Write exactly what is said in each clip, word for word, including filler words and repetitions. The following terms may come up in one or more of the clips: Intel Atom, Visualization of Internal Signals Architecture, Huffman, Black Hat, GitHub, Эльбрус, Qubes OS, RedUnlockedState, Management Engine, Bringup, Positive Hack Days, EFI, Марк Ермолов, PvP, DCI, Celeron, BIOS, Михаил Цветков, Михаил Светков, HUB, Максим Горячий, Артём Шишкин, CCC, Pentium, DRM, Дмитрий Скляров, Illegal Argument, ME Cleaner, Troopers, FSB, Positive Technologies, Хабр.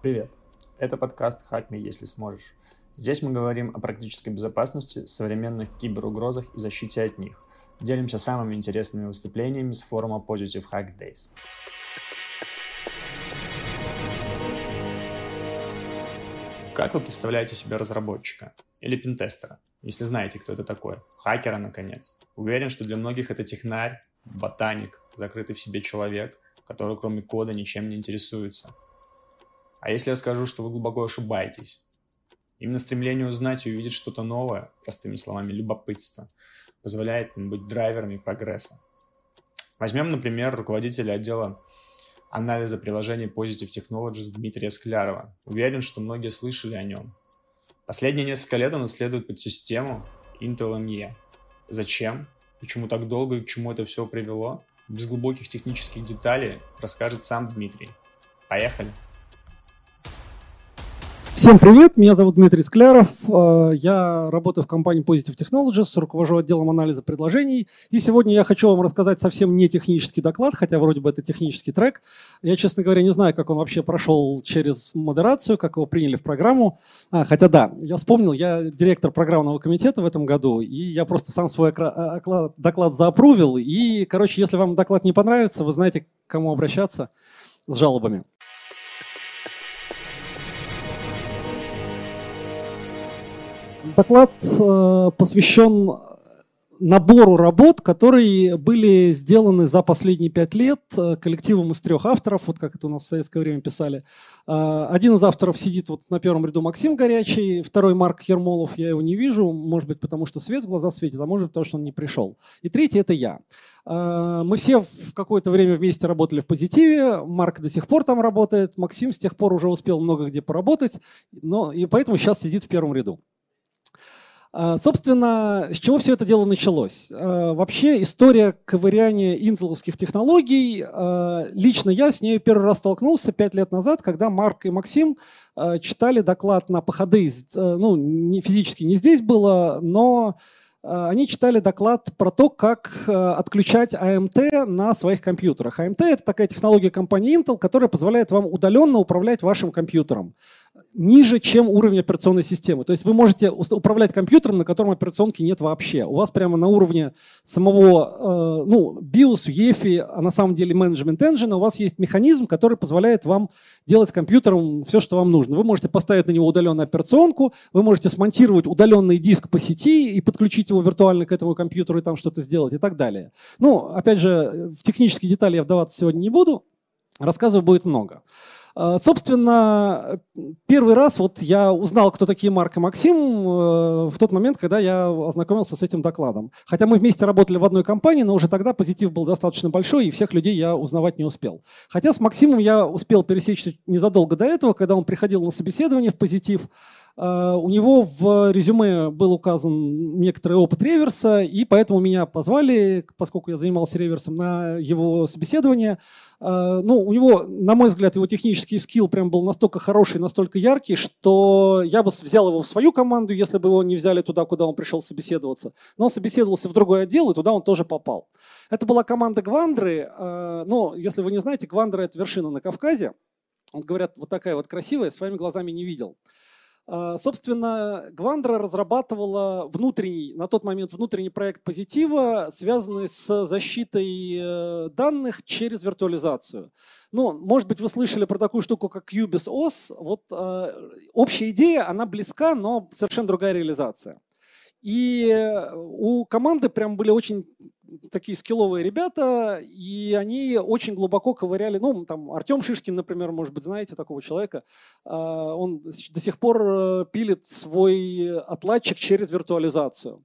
Привет! Это подкаст «Хакми, если сможешь». Здесь мы говорим о практической безопасности, современных киберугрозах и защите от них. Делимся самыми интересными выступлениями с форума Positive Hack Days. Как вы представляете себе разработчика? Или пентестера, если знаете, кто это такой? Хакера, наконец. Уверен, что для многих это технарь, ботаник, закрытый в себе человек, который кроме кода ничем не интересуется. А если я скажу, что вы глубоко ошибаетесь? Именно стремление узнать и увидеть что-то новое, простыми словами, любопытство, позволяет им быть драйверами прогресса. Возьмем, например, руководителя отдела анализа приложений Positive Technologies Дмитрия Склярова. Уверен, что многие слышали о нем. Последние несколько лет он исследует подсистему Intel эм и. Зачем? Почему так долго и к чему это все привело? Без глубоких технических деталей расскажет сам Дмитрий. Поехали! Всем привет, меня зовут Дмитрий Скляров, я работаю в компании Positive Technologies, руковожу отделом анализа предложений, и сегодня я хочу вам рассказать совсем не технический доклад, хотя вроде бы это технический трек. Я, честно говоря, не знаю, как он вообще прошел через модерацию, как его приняли в программу, а, хотя да, я вспомнил, я директор программного комитета в этом году, и я просто сам свой окра- доклад заапрувил, и, короче, если вам доклад не понравится, вы знаете, к кому обращаться с жалобами. Доклад э, посвящен набору работ, которые были сделаны за последние пять лет коллективом из трех авторов, вот как это у нас в советское время писали. Э, один из авторов сидит вот на первом ряду Максим Горячий, второй Марк Ермолов, я его не вижу, может быть, потому что свет в глаза светит, а может быть, потому что он не пришел. И третий – это я. Мы все в какое-то время вместе работали в Позитиве, Марк до сих пор там работает, Максим с тех пор уже успел много где поработать, но, и поэтому сейчас сидит в первом ряду. Собственно, с чего все это дело началось? Вообще история ковыряния интеловских технологий, лично я с нею первый раз столкнулся пять лет назад, когда Марк и Максим читали доклад на Походы, ну, не, физически не здесь было, но они читали доклад про то, как отключать эй эм ти на своих компьютерах. эй эм ти — это такая технология компании Intel, которая позволяет вам удаленно управлять вашим компьютером ниже, чем уровень операционной системы. То есть вы можете управлять компьютером, на котором операционки нет вообще. У вас прямо на уровне самого, э, ну, BIOS, юэфи, а на самом деле Management Engine, у вас есть механизм, который позволяет вам делать с компьютером все, что вам нужно. Вы можете поставить на него удаленную операционку, вы можете смонтировать удаленный диск по сети и подключить его виртуально к этому компьютеру и там что-то сделать и так далее. Ну, опять же, в технические детали я вдаваться сегодня не буду, рассказов будет много. Собственно, первый раз вот я узнал, кто такие Марк и Максим, в тот момент, когда я ознакомился с этим докладом. Хотя мы вместе работали в одной компании, но уже тогда Позитив был достаточно большой, и всех людей я узнавать не успел. Хотя с Максимом я успел пересечься незадолго до этого, когда он приходил на собеседование в Позитив. У него в резюме был указан некоторый опыт реверса, и поэтому меня позвали, поскольку я занимался реверсом, на его собеседование. Ну, у него, на мой взгляд, его технический скилл прям был настолько хороший, настолько яркий, что я бы взял его в свою команду, если бы его не взяли туда, куда он пришел собеседоваться. Но он собеседовался в другой отдел, и туда он тоже попал. Это была команда Гвандры. Ну, если вы не знаете, Гвандра – это вершина на Кавказе. Вот говорят, вот такая вот красивая, своими глазами не видел. Собственно, Гвандра разрабатывала внутренний, на тот момент внутренний проект Позитива, связанный с защитой данных через виртуализацию. Ну, может быть, вы слышали про такую штуку, как Qubes о эс. Вот э, общая идея, она близка, но совершенно другая реализация. И у команды прям были очень такие скилловые ребята, и они очень глубоко ковыряли. Ну, там Артём Шишкин, например, может быть, знаете такого человека. Он до сих пор пилит свой отладчик через виртуализацию.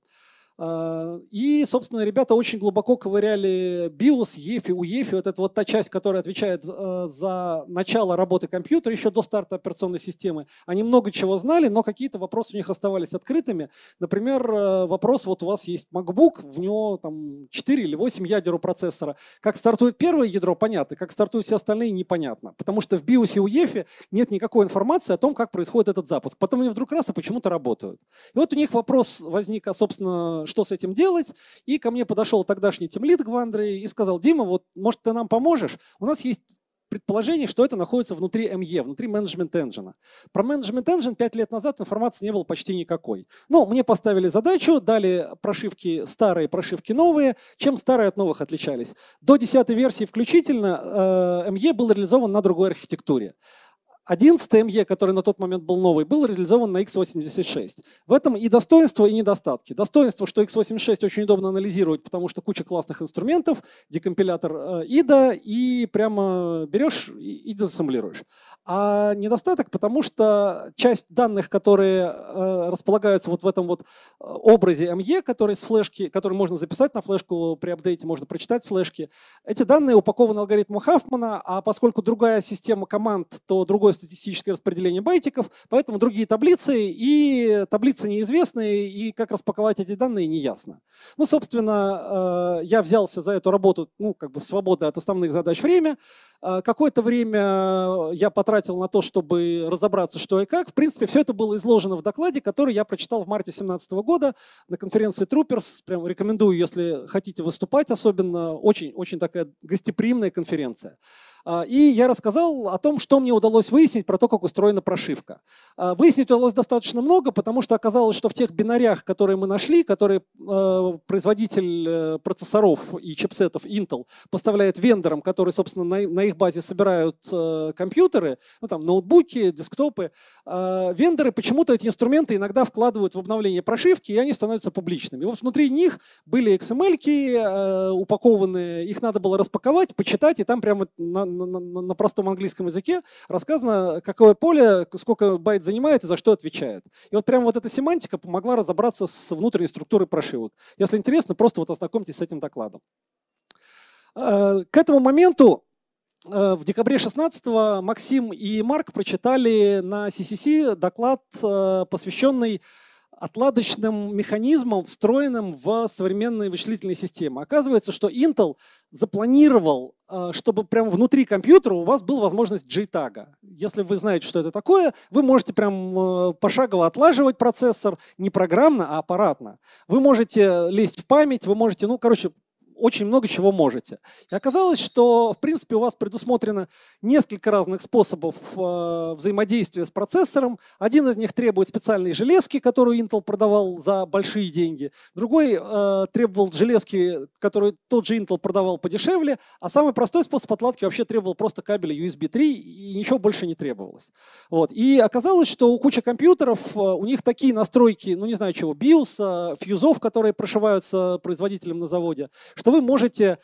И, собственно, ребята очень глубоко ковыряли биос, и эф ай, у и эф ай. Вот это вот та часть, которая отвечает за начало работы компьютера еще до старта операционной системы. Они много чего знали, но какие-то вопросы у них оставались открытыми. Например, вопрос, вот у вас есть MacBook, в него там четыре или восемь ядер у процессора. Как стартует первое ядро, понятно. Как стартуют все остальные, непонятно. Потому что в биос и у и эф ай нет никакой информации о том, как происходит этот запуск. Потом они вдруг раз и почему-то работают. И вот у них вопрос возник, а, собственно, что с этим делать, и ко мне подошел тогдашний тимлид Гвандры и сказал: Дима, вот, может, ты нам поможешь? У нас есть предположение, что это находится внутри эм и, внутри Management Engine. Про Management Engine пять лет назад информации не было почти никакой. Ну, мне поставили задачу, дали прошивки старые, прошивки новые. Чем старые от новых отличались? До десятой версии включительно эм и был реализован на другой архитектуре. одиннадцатый эм и, который на тот момент был новый, был реализован на икс восемьдесят шесть. В этом и достоинства, и недостатки. Достоинство, что икс восемьдесят шесть очень удобно анализировать, потому что куча классных инструментов, декомпилятор ай ди и, и прямо берешь и дезассемблируешь. А недостаток, потому что часть данных, которые располагаются вот в этом вот образе эм и, который с флешки, который можно записать на флешку, при апдейте можно прочитать с флешки, эти данные упакованы алгоритмом Huffman, а поскольку другая система команд, то другой статистическое распределение байтиков, поэтому другие таблицы, и таблицы неизвестные, и как распаковать эти данные неясно. Ну, собственно, я взялся за эту работу, ну, как бы свободное от основных задач время. Какое-то время я потратил на то, чтобы разобраться, что и как. В принципе, все это было изложено в докладе, который я прочитал в марте две тысячи семнадцатого года на конференции Troopers. Прям рекомендую, если хотите выступать, особенно очень-очень такая гостеприимная конференция. И я рассказал о том, что мне удалось выяснить про то, как устроена прошивка. Выяснить удалось достаточно много, потому что оказалось, что в тех бинарях, которые мы нашли, которые производитель процессоров и чипсетов Intel поставляет вендорам, которые, собственно, на их базе собирают компьютеры, ну, там, ноутбуки, десктопы, вендоры почему-то эти инструменты иногда вкладывают в обновление прошивки, и они становятся публичными. И вот внутри них были икс эм эль-ки упакованные, их надо было распаковать, почитать, и там прямо на На, на, на простом английском языке рассказано, какое поле, сколько байт занимает и за что отвечает. И вот прям вот эта семантика помогла разобраться с внутренней структурой прошивок. Если интересно, просто вот ознакомьтесь с этим докладом. К этому моменту в декабре шестнадцатого Максим и Марк прочитали на си си си доклад, посвященный отладочным механизмом, встроенным в современные вычислительные системы. Оказывается, что Intel запланировал, чтобы прямо внутри компьютера у вас была возможность джей таг. Если вы знаете, что это такое, вы можете прям пошагово отлаживать процессор не программно, а аппаратно. Вы можете лезть в память, вы можете, ну, короче, очень много чего можете. И оказалось, что, в принципе, у вас предусмотрено несколько разных способов э, взаимодействия с процессором. Один из них требует специальной железки, которую Intel продавал за большие деньги. Другой э, требовал железки, которую тот же Intel продавал подешевле. А самый простой способ отладки вообще требовал просто кабеля ю эс би три, и ничего больше не требовалось. Вот. И оказалось, что у кучи компьютеров, э, у них такие настройки, ну не знаю чего, биос, э, фьюзов, которые прошиваются производителем на заводе, что вы можете,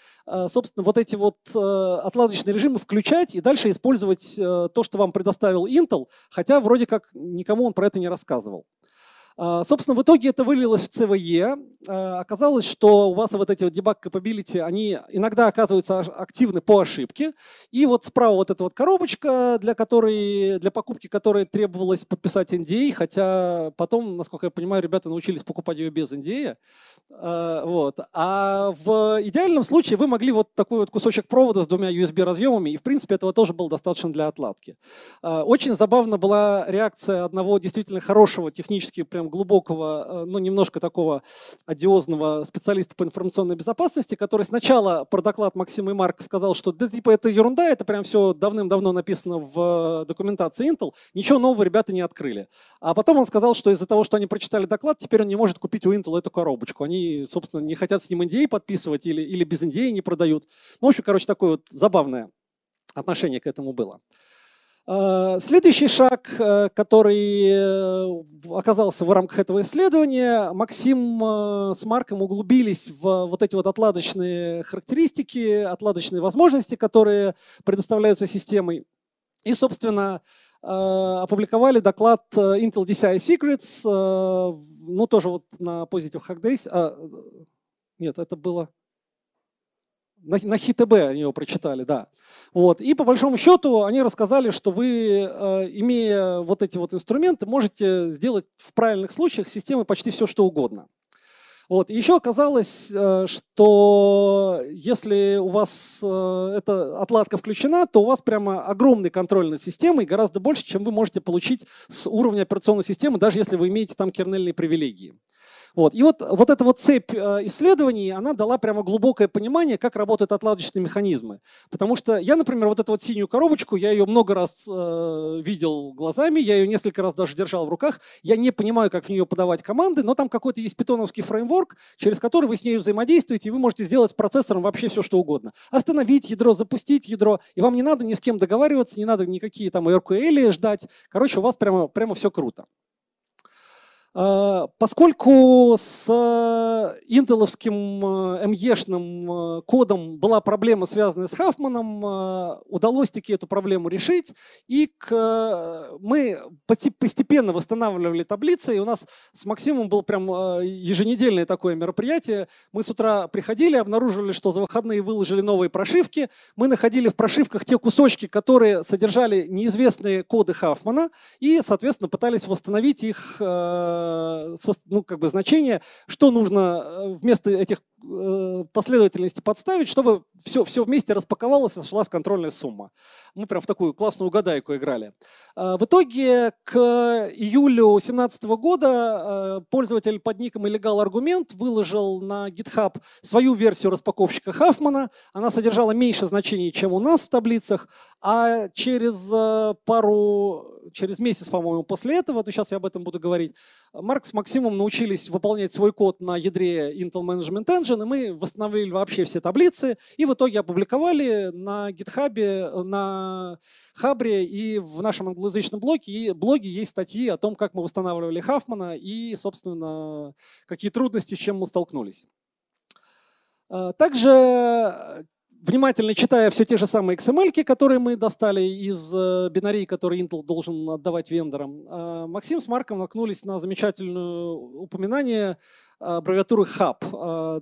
собственно, вот эти вот отладочные режимы включать и дальше использовать то, что вам предоставил Intel, хотя вроде как никому он про это не рассказывал. Собственно, в итоге это вылилось в си ви и. Оказалось, что у вас вот эти вот debug capability, они иногда оказываются активны по ошибке. И вот справа вот эта вот коробочка, для которой, для покупки которой требовалось подписать эн ди эй, хотя потом, насколько я понимаю, ребята научились покупать ее без эн ди эй. Вот. А в идеальном случае вы могли вот такой вот кусочек провода с двумя ю эс би-разъемами, и в принципе этого тоже было достаточно для отладки. Очень забавна была реакция одного действительно хорошего технически прям глубокого, ну немножко такого одиозного специалиста по информационной безопасности, который сначала про доклад Максима и Марка сказал, что да типа это ерунда, это прям все давным-давно написано в документации Intel, ничего нового ребята не открыли. А потом он сказал, что из-за того, что они прочитали доклад, теперь он не может купить у Intel эту коробочку. Они, собственно, не хотят с ним эн ди эй подписывать или, или без эн ди эй не продают. Ну, в общем, короче, такое вот забавное отношение к этому было. Следующий шаг, который оказался в рамках этого исследования, Максим с Марком углубились в вот эти вот отладочные характеристики, отладочные возможности, которые предоставляются системой. И, собственно, опубликовали доклад Intel ди си ай Secrets ну, тоже вот на Positive Hack Days, а, нет, это было на, на ХТБ они его прочитали, да. Вот. И по большому счету они рассказали, что вы, имея вот эти вот инструменты, можете сделать в правильных случаях системы почти все, что угодно. Вот. И еще оказалось, что если у вас эта отладка включена, то у вас прямо огромный контроль над системой, гораздо больше, чем вы можете получить с уровня операционной системы, даже если вы имеете там кернельные привилегии. Вот. И вот, вот эта вот цепь исследований, она дала прямо глубокое понимание, как работают отладочные механизмы. Потому что я, например, вот эту вот синюю коробочку, я ее много раз э, видел глазами, я ее несколько раз даже держал в руках. Я не понимаю, как в нее подавать команды, но там какой-то есть питоновский фреймворк, через который вы с ней взаимодействуете, и вы можете сделать с процессором вообще все, что угодно. Остановить ядро, запустить ядро, и вам не надо ни с кем договариваться, не надо никакие там эр кью эль ждать. Короче, у вас прямо, прямо все круто. Поскольку с интеловским эм и-шным кодом была проблема, связанная с Huffman, удалось-таки эту проблему решить. И к... мы постепенно восстанавливали таблицы. И у нас с Максимом было прям еженедельное такое мероприятие. Мы с утра приходили, обнаруживали, что за выходные выложили новые прошивки. Мы находили в прошивках те кусочки, которые содержали неизвестные коды Huffman. И, соответственно, пытались восстановить их... ну, как бы значение, что нужно вместо этих последовательностей подставить, чтобы все, все вместе распаковалось и сошлась контрольная сумма. Мы прям в такую классную гадайку играли. В итоге к июлю две тысячи семнадцатого года пользователь под ником Illegal Argument выложил на GitHub свою версию распаковщика Huffman. Она содержала меньше значений, чем у нас в таблицах, а через пару... через месяц, по-моему, после этого, то сейчас я об этом буду говорить, Марк с Максимом научились выполнять свой код на ядре Intel Management Engine, и мы восстановили вообще все таблицы, и в итоге опубликовали на GitHub, на Хабре и в нашем англоязычном блоге, и блоге есть статьи о том, как мы восстанавливали Huffman и, собственно, какие трудности, с чем мы столкнулись. Также... внимательно читая все те же самые икс эм эль-ки, которые мы достали из бинарей, которые Intel должен отдавать вендорам, Максим с Марком наткнулись на замечательное упоминание аббревиатуры хаб.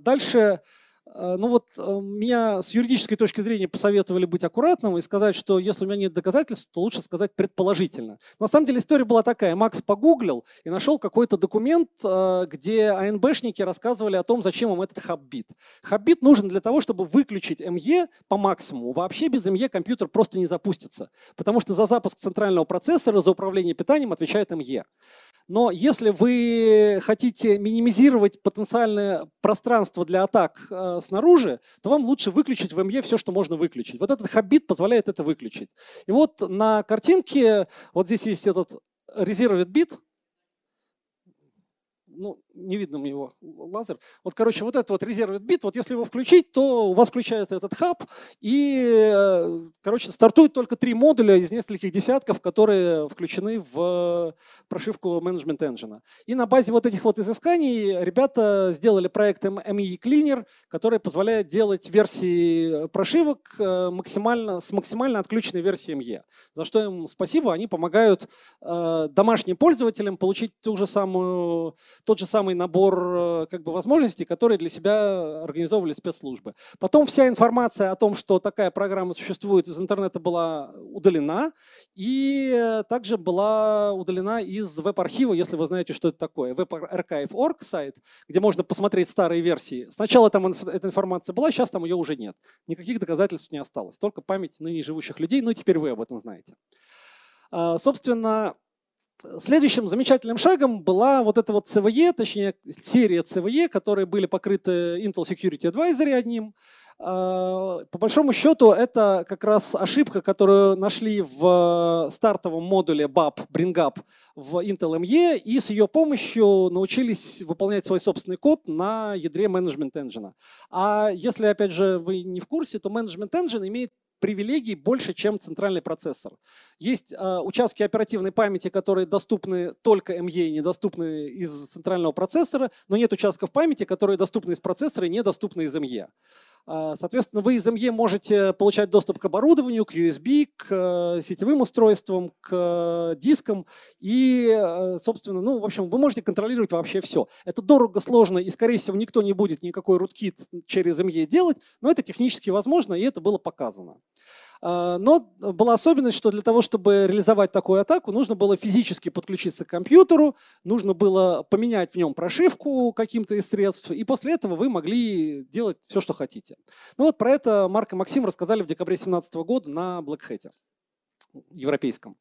Дальше, ну вот, меня с юридической точки зрения посоветовали быть аккуратным и сказать, что если у меня нет доказательств, то лучше сказать предположительно. На самом деле история была такая. Макс погуглил и нашел какой-то документ, где АНБшники рассказывали о том, зачем им этот хаббит. Хаббит нужен для того, чтобы выключить эм и по максимуму. Вообще без эм и компьютер просто не запустится, потому что за запуск центрального процессора, за управление питанием отвечает эм и. Но если вы хотите минимизировать потенциальное пространство для атак э, снаружи, то вам лучше выключить в эм и все, что можно выключить. Вот этот хаббит позволяет это выключить. И вот на картинке, вот здесь есть этот reserved bit. Ну, не видно мне его лазер. Вот, короче, вот этот вот reserved bit, вот если его включить, то у вас включается этот хаб, и, короче, стартует только три модуля из нескольких десятков, которые включены в прошивку Management Engine. И на базе вот этих вот изысканий ребята сделали проект эм и Cleaner, который позволяет делать версии прошивок максимально, с максимально отключенной версией эм и. За что им спасибо, они помогают домашним пользователям получить ту же самую... тот же самый набор, как бы, возможностей, которые для себя организовывали спецслужбы. Потом вся информация о том, что такая программа существует, из интернета была удалена, и также была удалена из веб-архива, если вы знаете, что это такое. веб архайв точка орг сайт, где можно посмотреть старые версии. Сначала там инф- эта информация была, сейчас там ее уже нет. Никаких доказательств не осталось, только память ныне живущих людей, ну и теперь вы об этом знаете. А, собственно, следующим замечательным шагом была вот эта вот си ви и, точнее серия си ви и, которые были покрыты Intel Security Advisory одним. По большому счету это как раз ошибка, которую нашли в стартовом модуле бап Bringup в Intel эм и, и с ее помощью научились выполнять свой собственный код на ядре Management Engine. А если, опять же, вы не в курсе, то Management Engine имеет привилегий больше, чем центральный процессор. Есть э, участки оперативной памяти, которые доступны только эм и и недоступны из центрального процессора, но нет участков памяти, которые доступны из процессора и недоступны из эм и. Соответственно, вы из эм и можете получать доступ к оборудованию, к ю эс би, к сетевым устройствам, к дискам. И, собственно, ну, в общем, вы можете контролировать вообще все. Это дорого, сложно, и, скорее всего, никто не будет никакой rootkit через эм и делать, но это технически возможно, и это было показано. Но была особенность, что для того, чтобы реализовать такую атаку, нужно было физически подключиться к компьютеру, нужно было поменять в нем прошивку каким-то из средств, и после этого вы могли делать все, что хотите. Ну вот про это Марк и Максим рассказали в декабре две тысячи семнадцатого года на Black Hat европейском.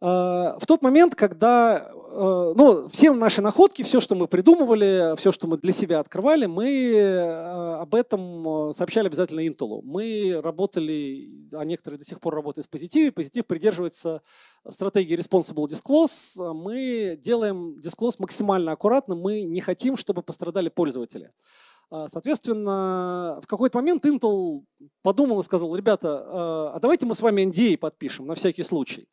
В тот момент, когда ну, все наши находки, все, что мы придумывали, все, что мы для себя открывали, мы об этом сообщали обязательно Интелу. Мы работали, а некоторые до сих пор работают в Позитиве. Позитив придерживается стратегии Responsible Disclose. Мы делаем Disclose максимально аккуратно. Мы не хотим, чтобы пострадали пользователи. Соответственно, в какой-то момент Intel подумал и сказал: ребята, а давайте мы с вами эн ди эй подпишем на всякий случай.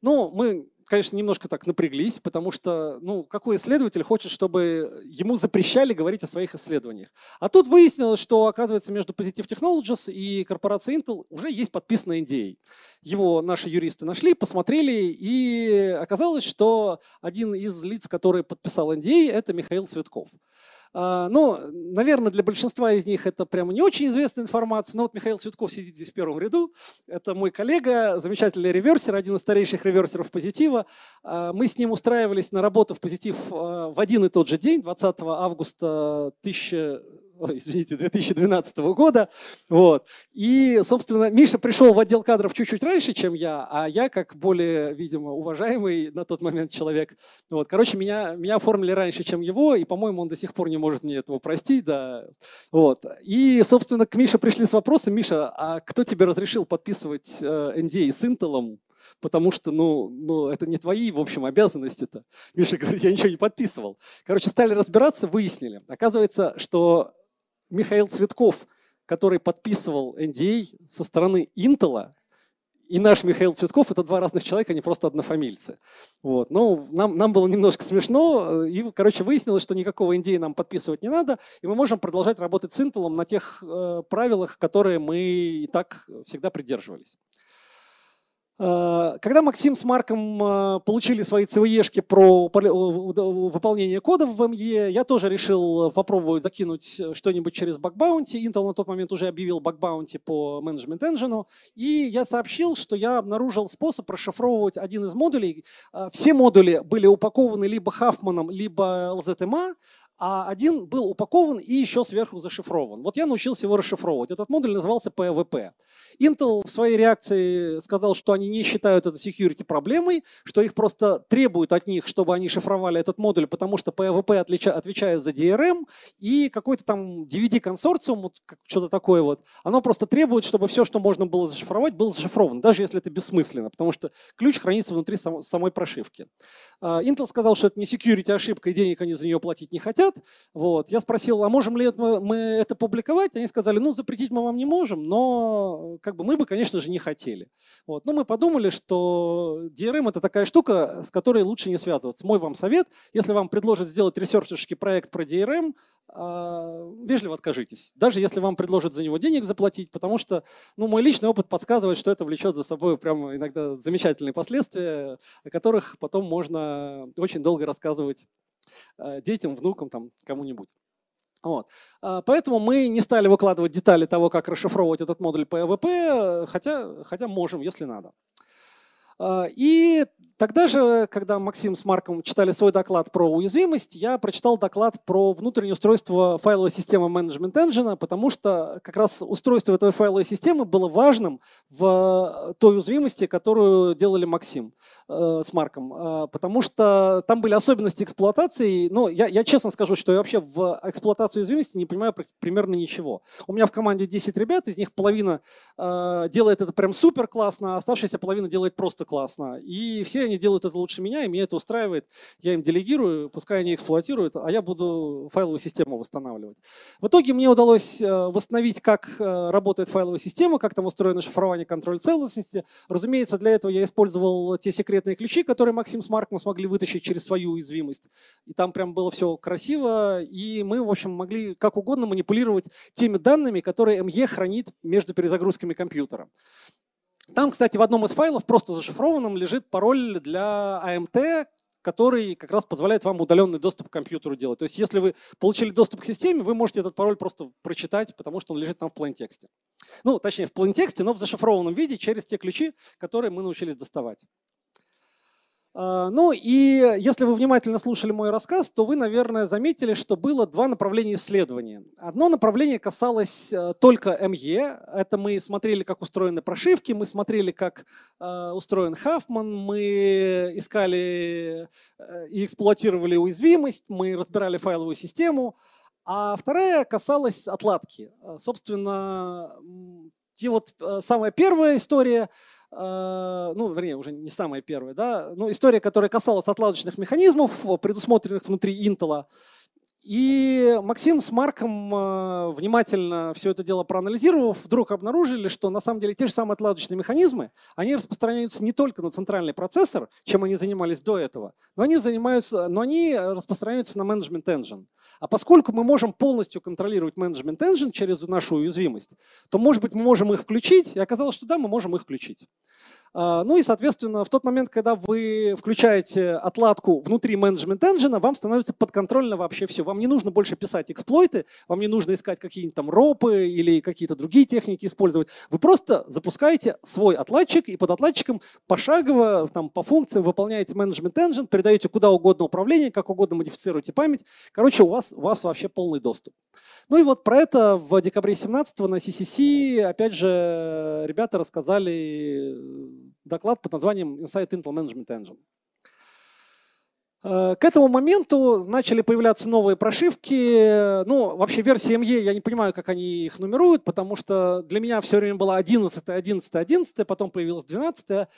Ну, мы, конечно, немножко так напряглись, потому что, ну, какой исследователь хочет, чтобы ему запрещали говорить о своих исследованиях? А тут выяснилось, что, оказывается, между Positive Technologies и корпорацией Intel уже есть подписанный эн ди эй. Его наши юристы нашли, посмотрели, и оказалось, что один из лиц, который подписал эн ди эй, это Михаил Светков. Ну, наверное, для большинства из них это прям не очень известная информация. Но вот Михаил Светков сидит здесь в первом ряду. Это мой коллега, замечательный реверсер, один из старейших реверсеров Позитива. Мы с ним устраивались на работу в Позитив в один и тот же день, двадцатого августа две тысячи двенадцатого года. Вот. И, собственно, Миша пришел в отдел кадров чуть-чуть раньше, чем я, а я, как более, видимо, уважаемый на тот момент человек, вот, короче, меня, меня оформили раньше, чем его, и, по-моему, он до сих пор не может мне этого простить. Да. Вот. И, собственно, к Мише пришли с вопросом: Миша, а кто тебе разрешил подписывать эн ди эй с Intel'ом? Потому что, ну, ну, это не твои, в общем, обязанности-то. Миша говорит: я ничего не подписывал. Короче, стали разбираться, выяснили. Оказывается, что Михаил Светков, который подписывал эн ди эй со стороны Intel'а, и наш Михаил Цветков — это два разных человека, они просто однофамильцы. Вот. Ну, нам, нам было немножко смешно, и, короче, выяснилось, что никакого эн ди эй нам подписывать не надо, и мы можем продолжать работать с Intel'ом на тех э, правилах, которые мы и так всегда придерживались. Когда Максим с Марком получили свои си ви и-шки про выполнение кодов в эм и, я тоже решил попробовать закинуть что-нибудь через баг-баунти. Intel на тот момент уже объявил баг-баунти по Management Engine, и я сообщил, что я обнаружил способ расшифровывать один из модулей. Все модули были упакованы либо Huffman, либо эл зет эм а, а один был упакован и еще сверху зашифрован. Вот я научился его расшифровывать. Этот модуль назывался пи ви пи. Intel в своей реакции сказал, что они не считают это security проблемой, что их просто требуют от них, чтобы они шифровали этот модуль, потому что пи ви пи отвечает за ди ар эм, и какой-то там ди ви ди-консорциум, вот что-то такое вот, оно просто требует, чтобы все, что можно было зашифровать, было зашифровано, даже если это бессмысленно, потому что ключ хранится внутри сам, самой прошивки. Intel сказал, что это не security ошибка, и денег они за нее платить не хотят. Вот. Я спросил, а можем ли мы это публиковать? Они сказали: ну, запретить мы вам не можем, но как бы мы бы, конечно же, не хотели. Вот. Но мы подумали, что ди ар эм — это такая штука, с которой лучше не связываться. Мой вам совет: если вам предложат сделать ресерчерский проект про ди ар эм, вежливо откажитесь. Даже если вам предложат за него денег заплатить, потому что, ну, мой личный опыт подсказывает, что это влечет за собой прям иногда замечательные последствия, о которых потом можно очень долго рассказывать детям, внукам, там, кому-нибудь. Вот. Поэтому мы не стали выкладывать детали того, как расшифровывать этот модуль пи ви пи, хотя, хотя можем, если надо. И тогда же, когда Максим с Марком читали свой доклад про уязвимость, я прочитал доклад про внутреннее устройство файловой системы Management Engine, потому что как раз устройство этой файловой системы было важным в той уязвимости, которую делали Максим э, с Марком, э, потому что там были особенности эксплуатации. Но я, я честно скажу, что я вообще в эксплуатации уязвимости не понимаю примерно ничего. У меня в команде десять ребят, из них половина э, делает это прям супер классно, а оставшаяся половина делает просто классно. И все они делают это лучше меня, и меня это устраивает. Я им делегирую, пускай они эксплуатируют, а я буду файловую систему восстанавливать. В итоге мне удалось восстановить, как работает файловая система, как там устроено шифрование контроль целостности. Разумеется, для этого я использовал те секреты, секретные ключи, которые Максим с Марком смогли вытащить через свою уязвимость. И там прям было все красиво. И мы, в общем, могли как угодно манипулировать теми данными, которые эм и хранит между перезагрузками компьютера. Там, кстати, в одном из файлов, просто зашифрованном, лежит пароль для эй эм ти, который как раз позволяет вам удаленный доступ к компьютеру делать. То есть если вы получили доступ к системе, вы можете этот пароль просто прочитать, потому что он лежит там в plaintext'е. Ну, точнее, в plaintext'е, но в зашифрованном виде через те ключи, которые мы научились доставать. Ну и если вы внимательно слушали мой рассказ, то вы, наверное, заметили, что было два направления исследования. Одно направление касалось только эм и. Это мы смотрели, как устроены прошивки, мы смотрели, как устроен Huffman, мы искали и эксплуатировали уязвимость, мы разбирали файловую систему. А вторая касалась отладки. Собственно, и вот самая первая история, ну, вернее, уже не самая первая, да, но история, которая касалась отладочных механизмов, предусмотренных внутри Intel. И Максим с Марком, внимательно все это дело проанализировав, вдруг обнаружили, что на самом деле те же самые отладочные механизмы, они распространяются не только на центральный процессор, чем они занимались до этого, но они, занимаются, но они распространяются на Management Engine. А поскольку мы можем полностью контролировать Management Engine через нашу уязвимость, то, может быть, мы можем их включить, и оказалось, что да, мы можем их включить. Ну и, соответственно, в тот момент, когда вы включаете отладку внутри Management Engine, вам становится подконтрольно вообще все. Вам не нужно больше писать эксплойты, вам не нужно искать какие-нибудь там ропы или какие-то другие техники использовать. Вы просто запускаете свой отладчик и под отладчиком пошагово, там, по функциям выполняете Management Engine, передаете куда угодно управление, как угодно модифицируете память. Короче, у вас, у вас вообще полный доступ. Ну и вот про это в декабре две тысячи семнадцатого на си си си, опять же, ребята рассказали доклад под названием Inside Intel Management Engine. К этому моменту начали появляться новые прошивки. Ну, вообще версии эм и, я не понимаю, как они их нумеруют, потому что для меня все время была одиннадцатая, одиннадцатая, одиннадцатая, потом появилась двенадцатая,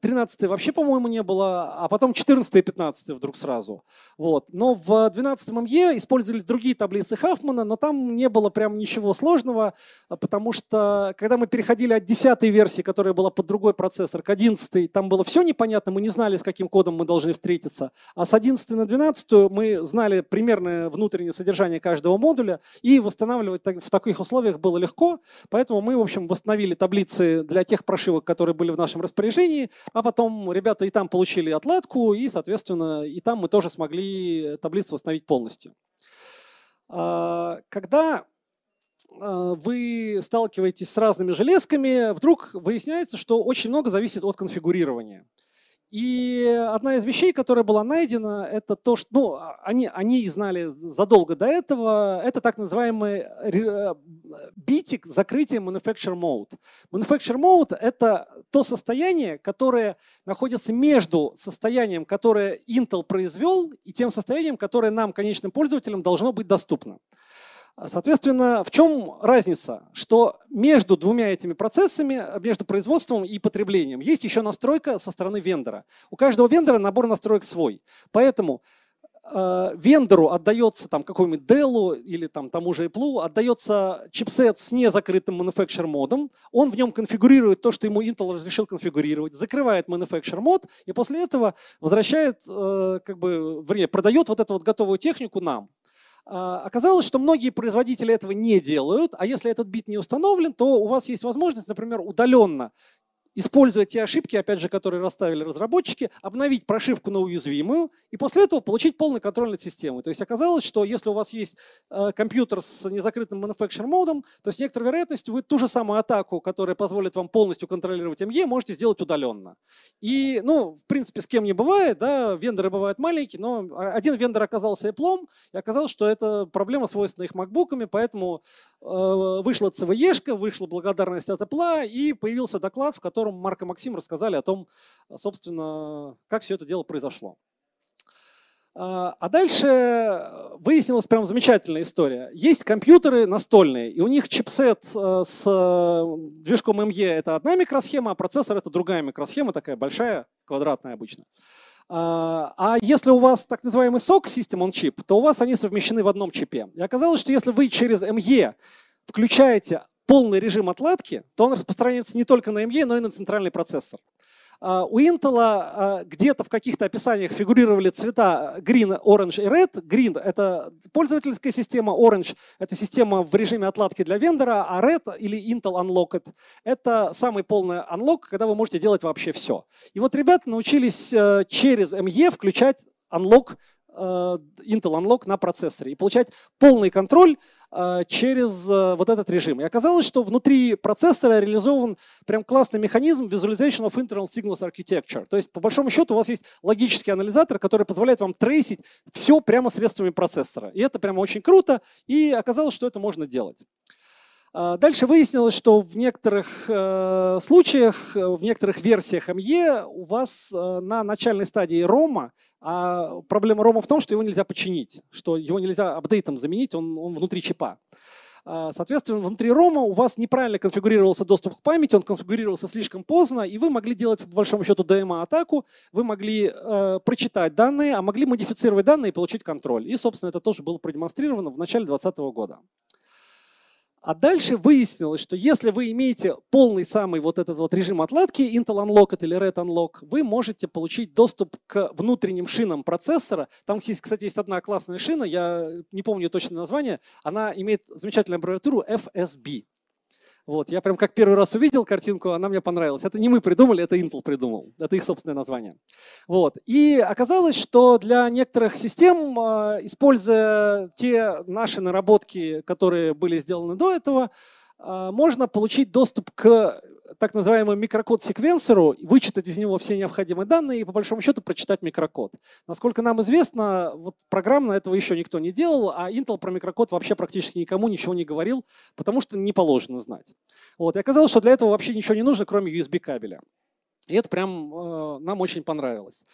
тринадцатой вообще, по-моему, не было, а потом четырнадцатая и пятнадцатая вдруг сразу. Вот. Но в двенадцатом эм и использовались другие таблицы Хаффмана, но там не было прям ничего сложного, потому что когда мы переходили от десятой версии, которая была под другой процессор, к одиннадцатой, там было все непонятно, мы не знали, с каким кодом мы должны встретиться, а с одиннадцатой на двенадцатую мы знали примерное внутреннее содержание каждого модуля, и восстанавливать в таких условиях было легко. Поэтому мы, в общем, восстановили таблицы для тех прошивок, которые были в нашем распоряжении, а потом ребята и там получили отладку, и, соответственно, и там мы тоже смогли таблицы восстановить полностью. Когда вы сталкиваетесь с разными железками, вдруг выясняется, что очень много зависит от конфигурирования. И одна из вещей, которая была найдена, это то, что ну, они, они знали задолго до этого, это так называемый битик закрытия Manufacture Mode. Manufacture Mode — это то состояние, которое находится между состоянием, которое Intel произвел, и тем состоянием, которое нам, конечным пользователям, должно быть доступно. Соответственно, в чем разница? Что между двумя этими процессами, между производством и потреблением, есть еще настройка со стороны вендора. У каждого вендора набор настроек свой. Поэтому э, вендору отдается какому-нибудь Dell или там, тому же Apple, отдается чипсет с незакрытым Manufacture модом. Он в нем конфигурирует то, что ему Intel разрешил конфигурировать, закрывает Manufacture мод и после этого возвращает, э, как бы, вернее, продает вот эту вот готовую технику нам. Оказалось, что многие производители этого не делают, а если этот бит не установлен, то у вас есть возможность, например, удаленно, используя те ошибки, опять же, которые расставили разработчики, обновить прошивку на уязвимую и после этого получить полный контроль над системой. То есть оказалось, что если у вас есть компьютер с незакрытым Manufacture модом, то с некоторой вероятностью вы ту же самую атаку, которая позволит вам полностью контролировать эм и, можете сделать удаленно. И, ну, в принципе, с кем не бывает, да, вендоры бывают маленькие, но один вендор оказался Apple, и оказалось, что это проблема свойственна их макбуками, поэтому вышла си ви и-шка, вышла благодарность от Apple, и появился доклад, в котором в котором Марк и Максим рассказали о том, собственно, как все это дело произошло. А дальше выяснилась прям замечательная история. Есть компьютеры настольные, и у них чипсет с движком эм и — это одна микросхема, а процессор — это другая микросхема, такая большая, квадратная обычно. А если у вас так называемый сок, System on Chip, то у вас они совмещены в одном чипе. И оказалось, что если вы через эм и включаете полный режим отладки, то он распространяется не только на эм и, но и на центральный процессор. У Intel где-то в каких-то описаниях фигурировали цвета green, orange и red. Green — это пользовательская система, orange — это система в режиме отладки для вендора, а red или Intel Unlocked — это самый полный unlock, когда вы можете делать вообще все. И вот ребята научились через эм и включать unlock, Intel Unlock на процессоре и получать полный контроль через вот этот режим. И оказалось, что внутри процессора реализован прям классный механизм Visualization of Internal Signals Architecture. То есть, по большому счету, у вас есть логический анализатор, который позволяет вам трейсить все прямо средствами процессора. И это прямо очень круто, и оказалось, что это можно делать. Дальше выяснилось, что в некоторых случаях, в некоторых версиях эм и у вас на начальной стадии рома, а проблема рома в том, что его нельзя починить, что его нельзя апдейтом заменить, он, он внутри чипа. Соответственно, внутри рома у вас неправильно конфигурировался доступ к памяти, он конфигурировался слишком поздно, и вы могли делать, по большому счету, ди эм эй-атаку, вы могли э, прочитать данные, а могли модифицировать данные и получить контроль. И, собственно, это тоже было продемонстрировано в начале двадцатого года. А дальше выяснилось, что если вы имеете полный самый вот этот вот режим отладки, Intel Unlocked или Red Unlock, вы можете получить доступ к внутренним шинам процессора. Там, кстати, есть одна классная шина, я не помню точное название, она имеет замечательную аббревиатуру эф эс би. Вот, я прям как первый раз увидел картинку, она мне понравилась. Это не мы придумали, это Intel придумал. Это их собственное название. Вот. И оказалось, что для некоторых систем, используя те наши наработки, которые были сделаны до этого, можно получить доступ к так называемому микрокод-секвенсору, вычитать из него все необходимые данные и, по большому счету, прочитать микрокод. Насколько нам известно, вот программно этого еще никто не делал, а Intel про микрокод вообще практически никому ничего не говорил, потому что не положено знать. Вот. И оказалось, что для этого вообще ничего не нужно, кроме ю эс би-кабеля. И это прям э, нам очень понравилось.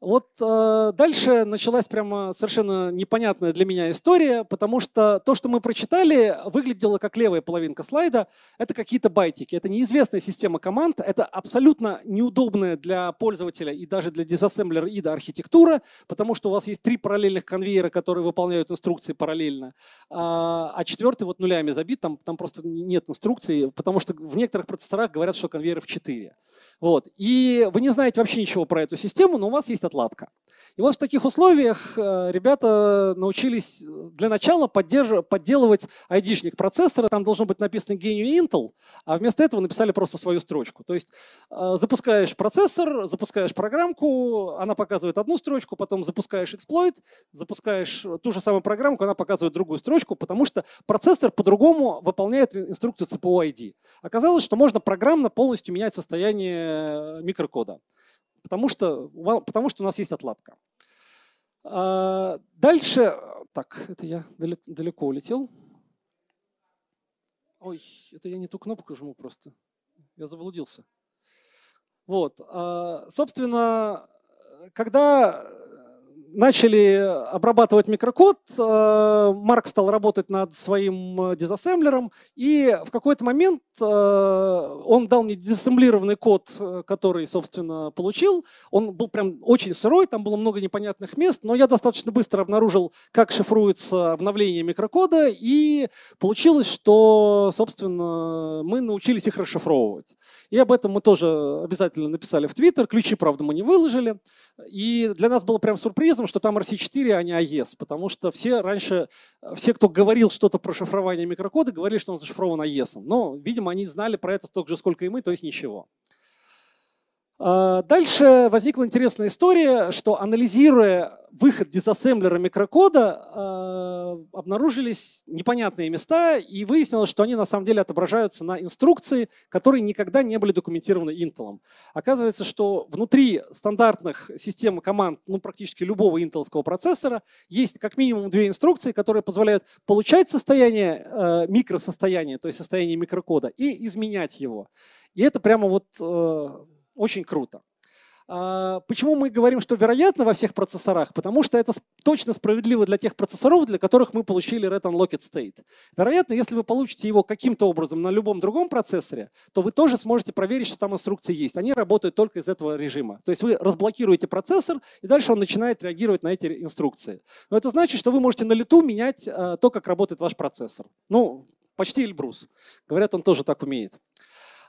Вот э, дальше началась прямо совершенно непонятная для меня история, потому что то, что мы прочитали, выглядело как левая половинка слайда. Это какие-то байтики. Это неизвестная система команд. Это абсолютно неудобная для пользователя и даже для дизассемблера ай ди и архитектура, потому что у вас есть три параллельных конвейера, которые выполняют инструкции параллельно, а четвертый вот нулями забит, там, там просто нет инструкции, потому что в некоторых процессорах говорят, что конвейеров четыре. Вот. И вы не знаете вообще ничего про эту систему, но у вас есть отладка. И вот в таких условиях ребята научились для начала подделывать айдишник процессора. Там должно быть написано «Гению Intel», а вместо этого написали просто свою строчку. То есть запускаешь процессор, запускаешь программку, она показывает одну строчку, потом запускаешь эксплойт, запускаешь ту же самую программку, она показывает другую строчку, потому что процессор по-другому выполняет инструкцию си пи ю ай ди. Оказалось, что можно программно полностью менять состояние микрокода. Потому что, потому что у нас есть отладка. Дальше. Так, это я далеко улетел. Ой, это я не ту кнопку жму просто. Я заблудился. Вот. Собственно, когда начали обрабатывать микрокод, Марк стал работать над своим дизассемблером, и в какой-то момент он дал мне дизассемблированный код, который, собственно, получил. Он был прям очень сырой, там было много непонятных мест, но я достаточно быстро обнаружил, как шифруется обновление микрокода, и получилось, что, собственно, мы научились их расшифровывать. И об этом мы тоже обязательно написали в Twitter. Ключи, правда, мы не выложили. И для нас было прям сюрпризом, что там эр си четыре, а не эй и эс, потому что все раньше, все, кто говорил что-то про шифрование микрокода, говорили, что он зашифрован эй и эс. Но, видимо, они знали про это столько же, сколько и мы, то есть ничего. Дальше возникла интересная история, что, анализируя выход дизассемблера микрокода, обнаружились непонятные места, и выяснилось, что они на самом деле отображаются на инструкции, которые никогда не были документированы Intel. Оказывается, что внутри стандартных систем команд, ну, практически любого интеловского процессора, есть как минимум две инструкции, которые позволяют получать состояние, микросостояние, то есть состояние микрокода, и изменять его. И это прямо вот... Очень круто. Почему мы говорим, что вероятно во всех процессорах? Потому что это точно справедливо для тех процессоров, для которых мы получили RedUnlockedState. Вероятно, если вы получите его каким-то образом на любом другом процессоре, то вы тоже сможете проверить, что там инструкции есть. Они работают только из этого режима. То есть вы разблокируете процессор, и дальше он начинает реагировать на эти инструкции. Но это значит, что вы можете на лету менять то, как работает ваш процессор. Ну, почти Эльбрус. Говорят, он тоже так умеет.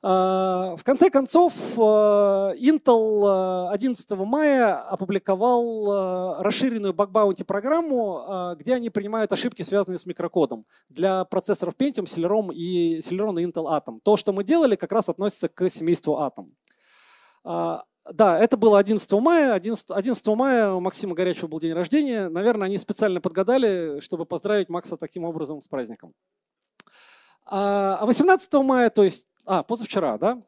В конце концов, Intel одиннадцатого мая опубликовал расширенную баг-баунти-программу, где они принимают ошибки, связанные с микрокодом для процессоров Pentium, Celeron и, Celeron и Intel Atom. То, что мы делали, как раз относится к семейству Atom. Да, это было одиннадцатого мая. одиннадцатого мая у Максима Горячего был день рождения. Наверное, они специально подгадали, чтобы поздравить Макса таким образом с праздником. А восемнадцатого мая, то есть А, позавчера, да?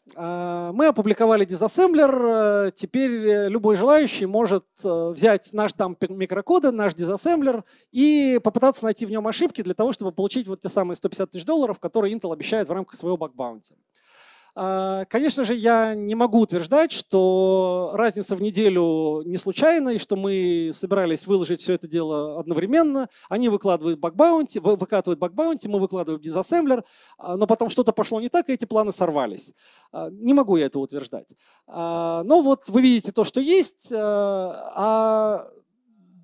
Мы опубликовали дизассемблер. Теперь любой желающий может взять наш там микрокоды, наш дизассемблер и попытаться найти в нем ошибки для того, чтобы получить вот те самые сто пятьдесят тысяч долларов, которые Intel обещает в рамках своего баг-баунти. Конечно же, я не могу утверждать, что разница в неделю не случайна, и что мы собирались выложить все это дело одновременно. Они выкладывают баг-баунти, выкатывают баг-баунти, мы выкладываем дизассемблер, но потом что-то пошло не так, и эти планы сорвались. Не могу я этого утверждать. Но вот вы видите то, что есть. А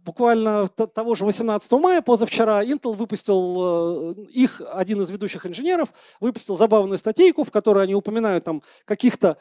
буквально того же восемнадцатого мая, позавчера, Intel выпустил, их один из ведущих инженеров выпустил забавную статейку, в которой они упоминают там каких-то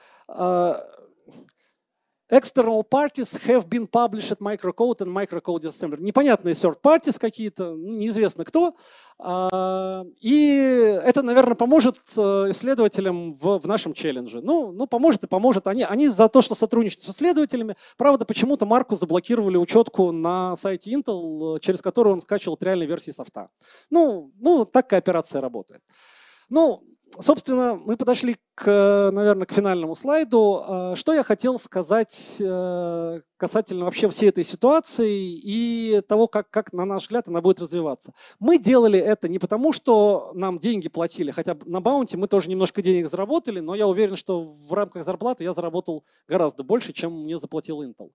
external parties have been published microcode and microcode disassembler. Непонятные third parties какие-то, неизвестно кто. И это, наверное, поможет исследователям в, в нашем челлендже. Ну, ну, поможет и поможет. Они, они за то, что сотрудничают с исследователями. Правда, почему-то Марку заблокировали учетку на сайте Intel, через которую он скачивал реальные версии софта. Ну, ну так кооперация работает. Ну, собственно, мы подошли, к, наверное, к финальному слайду. Что я хотел сказать касательно вообще всей этой ситуации и того, как, как, на наш взгляд, она будет развиваться. Мы делали это не потому, что нам деньги платили, хотя на баунти мы тоже немножко денег заработали, но я уверен, что в рамках зарплаты я заработал гораздо больше, чем мне заплатил Intel.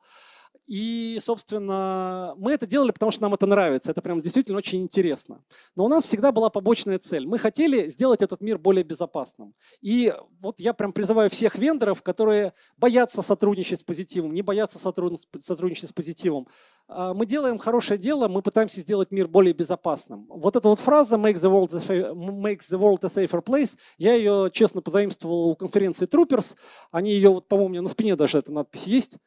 И, собственно, мы это делали, потому что нам это нравится. Это прям действительно очень интересно. Но у нас всегда была побочная цель. Мы хотели сделать этот мир более безопасным. И вот я прям призываю всех вендоров, которые боятся сотрудничать с позитивом, не боятся сотрудничать с позитивом. Мы делаем хорошее дело, мы пытаемся сделать мир более безопасным. Вот эта вот фраза «Make the world a, make the world a safer place», я ее, честно, позаимствовал у конференции Troopers. Они ее, по-моему, у меня на спине даже эта надпись есть.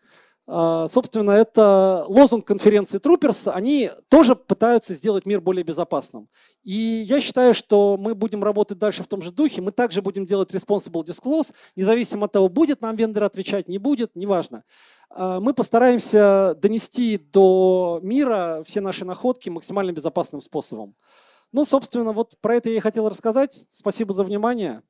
Собственно, это лозунг конференции Troopers. Они тоже пытаются сделать мир более безопасным. И я считаю, что мы будем работать дальше в том же духе. Мы также будем делать responsible disclose, независимо от того, будет нам вендор отвечать, не будет, неважно. Мы постараемся донести до мира все наши находки максимально безопасным способом. Ну, собственно, вот про это я и хотел рассказать. Спасибо за внимание.